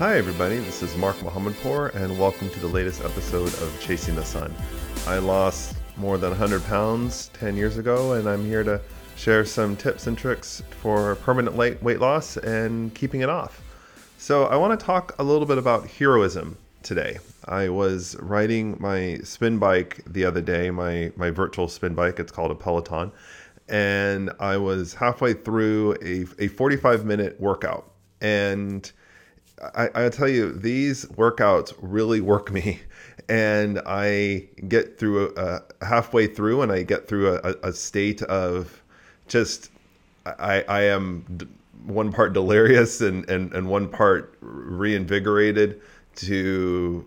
Hi everybody, this is Mark Mohamedpour and welcome to the latest episode of Chasing the Sun. I lost more than 100 pounds 10 years ago and I'm here to share some tips and tricks for permanent weight loss and keeping it off. So I want to talk a little bit about heroism today. I was riding my spin bike the other day, my virtual spin bike, it's called a Peloton, and I was halfway through a 45-minute workout. And I'll tell you, these workouts really work me, and I get through halfway through and I get through a state of just, I am one part delirious and one part reinvigorated to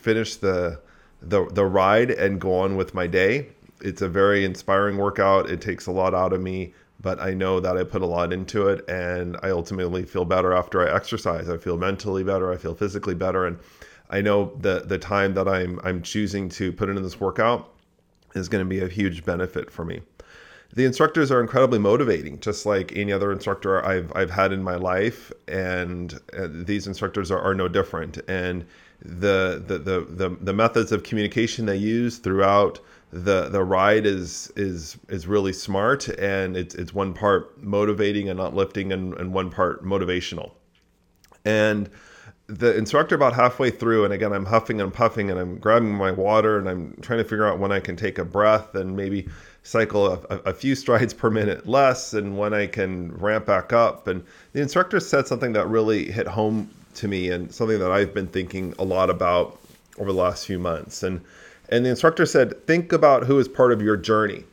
finish the ride and go on with my day. It's a very inspiring workout. It takes a lot out of me, but I know that I put a lot into it and I ultimately feel better after I exercise. I feel mentally better, I feel physically better, and I know the time that I'm choosing to put into this workout is going to be a huge benefit for me. The instructors are incredibly motivating, just like any other instructor I've had in my life, and these instructors are no different. And the methods of communication they use throughout the ride is really smart, and it's one part motivating and uplifting and one part motivational. And the instructor about halfway through, and again, I'm huffing and puffing and I'm grabbing my water and I'm trying to figure out when I can take a breath and maybe cycle a few strides per minute less and when I can ramp back up. And the instructor said something that really hit home to me and something that I've been thinking a lot about over the last few months. And the instructor said, think about who is part of your journey.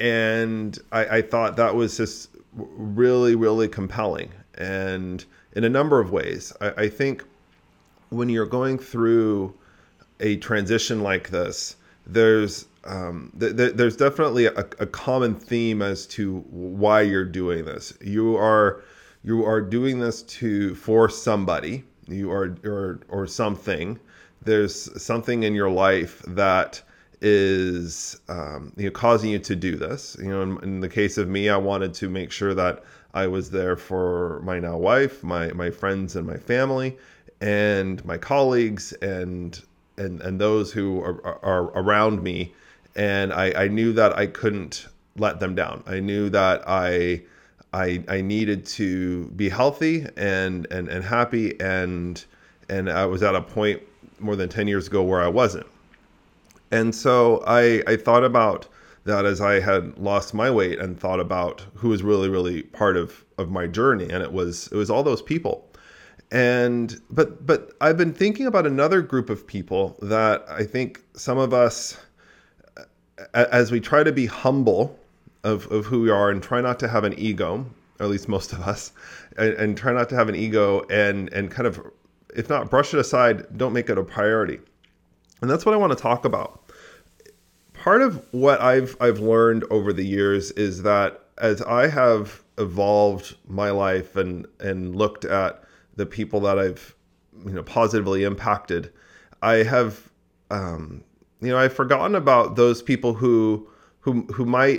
And I thought that was just really, really compelling. And in a number of ways, I think when you're going through a transition like this, there's definitely a common theme as to why you're doing this. You are doing this for somebody. You are or something. There's something in your life that is causing you to do this. You know, in the case of me, I wanted to make sure that I was there for my now wife, my friends and my family, and my colleagues, and those who are around me. And I knew that I couldn't let them down. I knew that I needed to be healthy and happy, and I was at a point more than 10 years ago where I wasn't. And so I thought about that as I had lost my weight and thought about who was really, really part of my journey. And it was all those people. But I've been thinking about another group of people that I think some of us, as we try to be humble of who we are and try not to have an ego, or at least most of us, and try not to have an ego and kind of, if not brush it aside, don't make it a priority. And that's what I want to talk about. Part of what I've learned over the years is that as I have evolved my life and looked at the people that I've positively impacted, I have I've forgotten about those people who might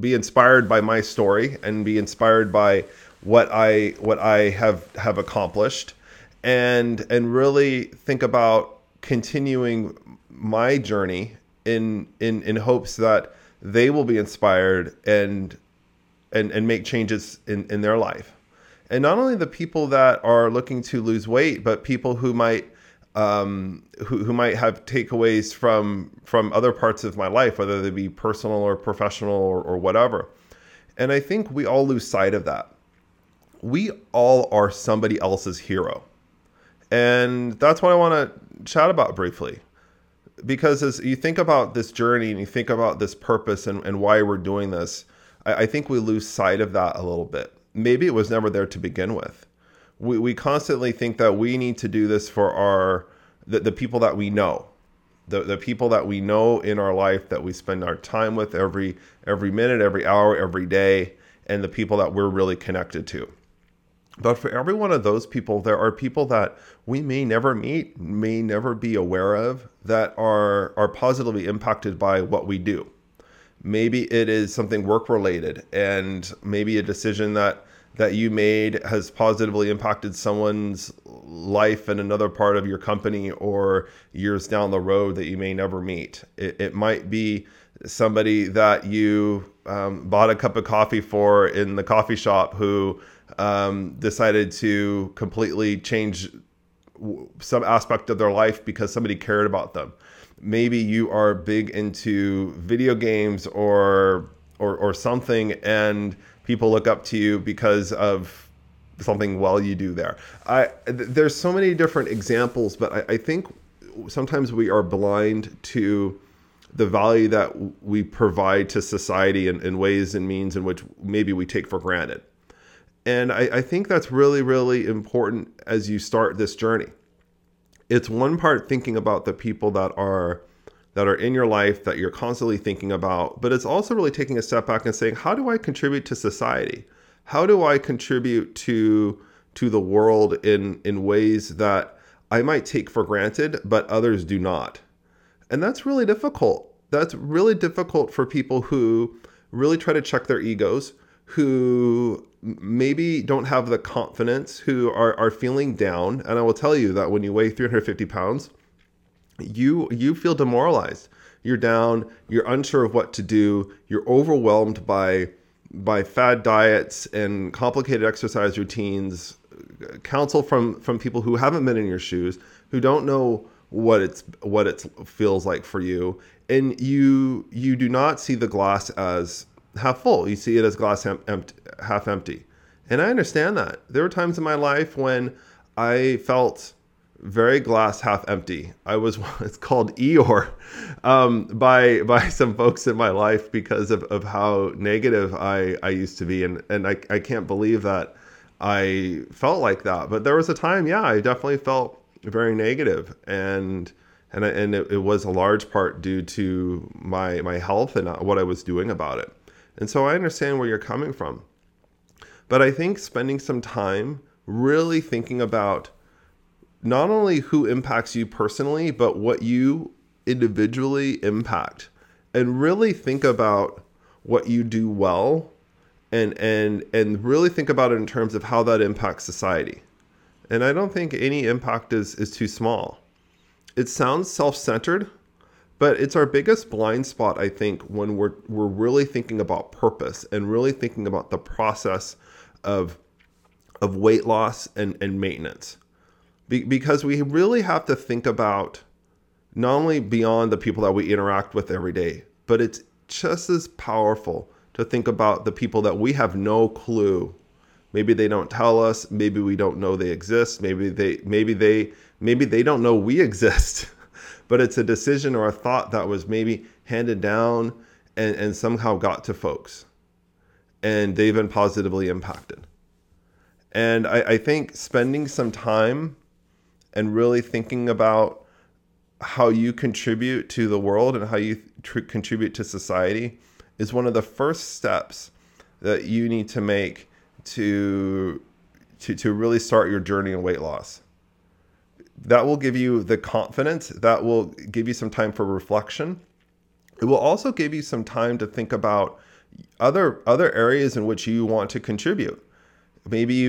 be inspired by my story and be inspired by what I have accomplished, and really think about continuing my journey in hopes that they will be inspired and make changes in their life. And not only the people that are looking to lose weight, but people who might who might have takeaways from other parts of my life, whether they be personal or professional or whatever. And I think we all lose sight of that. We all are somebody else's hero. And that's what I want to chat about briefly. Because as you think about this journey and you think about this purpose and why we're doing this, I think we lose sight of that a little bit. Maybe it was never there to begin with. We constantly think that we need to do this for the people that we know, the people that we know in our life that we spend our time with every minute, every hour, every day, and the people that we're really connected to. But for every one of those people, there are people that we may never meet, may never be aware of, that are positively impacted by what we do. Maybe it is something work related, and maybe a decision that that you made has positively impacted someone's life in another part of your company or years down the road that you may never meet. It might be somebody that you bought a cup of coffee for in the coffee shop who decided to completely change some aspect of their life because somebody cared about them. Maybe you are big into video games or something, and people look up to you because of something well you do there. There's so many different examples, but I think sometimes we are blind to the value that we provide to society in ways and means in which maybe we take for granted. And I think that's really, really important as you start this journey. It's one part thinking about the people that are in your life that you're constantly thinking about, but it's also really taking a step back and saying, how do I contribute to society? How do I contribute to the world in ways that I might take for granted, but others do not? And that's really difficult. That's really difficult for people who really try to check their egos, who maybe don't have the confidence, who are feeling down. And I will tell you that when you weigh 350 pounds, you feel demoralized. You're down, you're unsure of what to do, you're overwhelmed by fad diets and complicated exercise routines, counsel from people who haven't been in your shoes, who don't know what it feels like for you. And you do not see the glass as half full. You see it as glass half empty. And I understand that. There were times in my life when I felt very glass half empty. It's called Eeyore by some folks in my life because of how negative I used to be. And I can't believe that I felt like that. But there was a time, yeah, I definitely felt very negative. And it was a large part due to my health and what I was doing about it. And so I understand where you're coming from. But I think spending some time really thinking about not only who impacts you personally, but what you individually impact, and really think about what you do well and really think about it in terms of how that impacts society. And I don't think any impact is too small. It sounds self-centered, but it's our biggest blind spot, I think, when we're really thinking about purpose and really thinking about the process of weight loss and maintenance. Because we really have to think about not only beyond the people that we interact with every day, but it's just as powerful to think about the people that we have no clue. Maybe they don't tell us. Maybe we don't know they exist. Maybe they don't know we exist. But it's a decision or a thought that was maybe handed down and somehow got to folks, and they've been positively impacted. And I think spending some time and really thinking about how you contribute to the world and how you contribute to society is one of the first steps that you need to make to really start your journey in weight loss. That will give you the confidence. That will give you some time for reflection. It will also give you some time to think about other areas in which you want to contribute. Maybe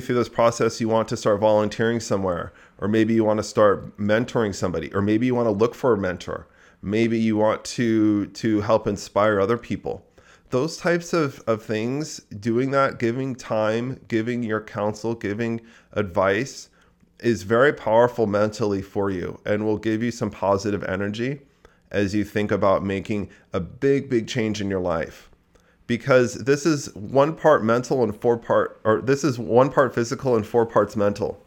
through this process, you want to start volunteering somewhere, or maybe you want to start mentoring somebody, or maybe you want to look for a mentor. Maybe you want to help inspire other people. Those types of things, doing that, giving time, giving your counsel, giving advice is very powerful mentally for you and will give you some positive energy as you think about making a big, big change in your life. Because this is one part mental and this is one part physical and four parts mental,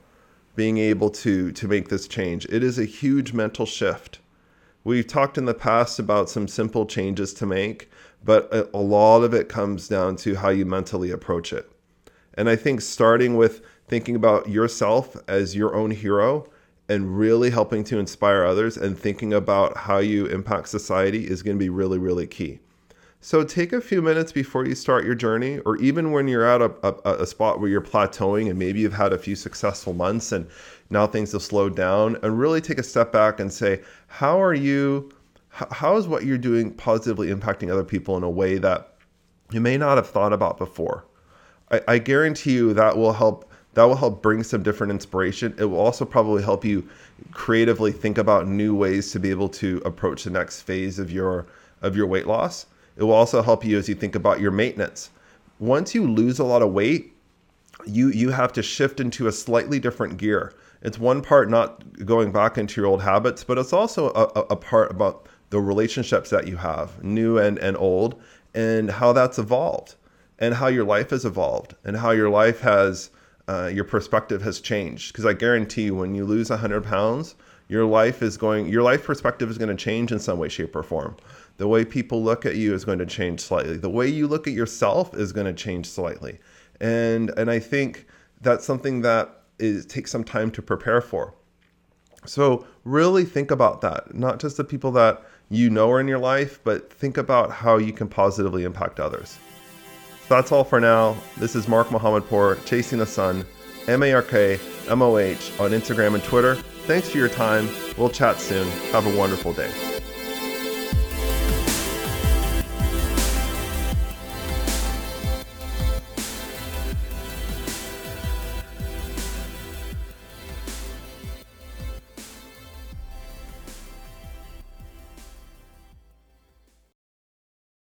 being able to make this change. It is a huge mental shift. We've talked in the past about some simple changes to make, but a lot of it comes down to how you mentally approach it. And I think starting with thinking about yourself as your own hero and really helping to inspire others and thinking about how you impact society is going to be really, really key. So take a few minutes before you start your journey, or even when you're at a spot where you're plateauing and maybe you've had a few successful months and now things have slowed down, and really take a step back and say, how is what you're doing positively impacting other people in a way that you may not have thought about before? I guarantee you that will help bring some different inspiration. It will also probably help you creatively think about new ways to be able to approach the next phase of your weight loss. It will also help you as you think about your maintenance. Once you lose a lot of weight, you have to shift into a slightly different gear. It's one part not going back into your old habits, but it's also a part about the relationships that you have, new and old, and how that's evolved, and how your life has evolved, and how your life has, your perspective has changed. Because I guarantee you, when you lose 100 pounds, your life perspective is going to change in some way, shape, or form. The way people look at you is going to change slightly. The way you look at yourself is going to change slightly. And I think that's something that takes some time to prepare for. So really think about that, not just the people that you know are in your life, but think about how you can positively impact others. That's all for now. This is Mark Mohamedpour, Chasing the Sun, MarkMoh on Instagram and Twitter. Thanks for your time. We'll chat soon. Have a wonderful day.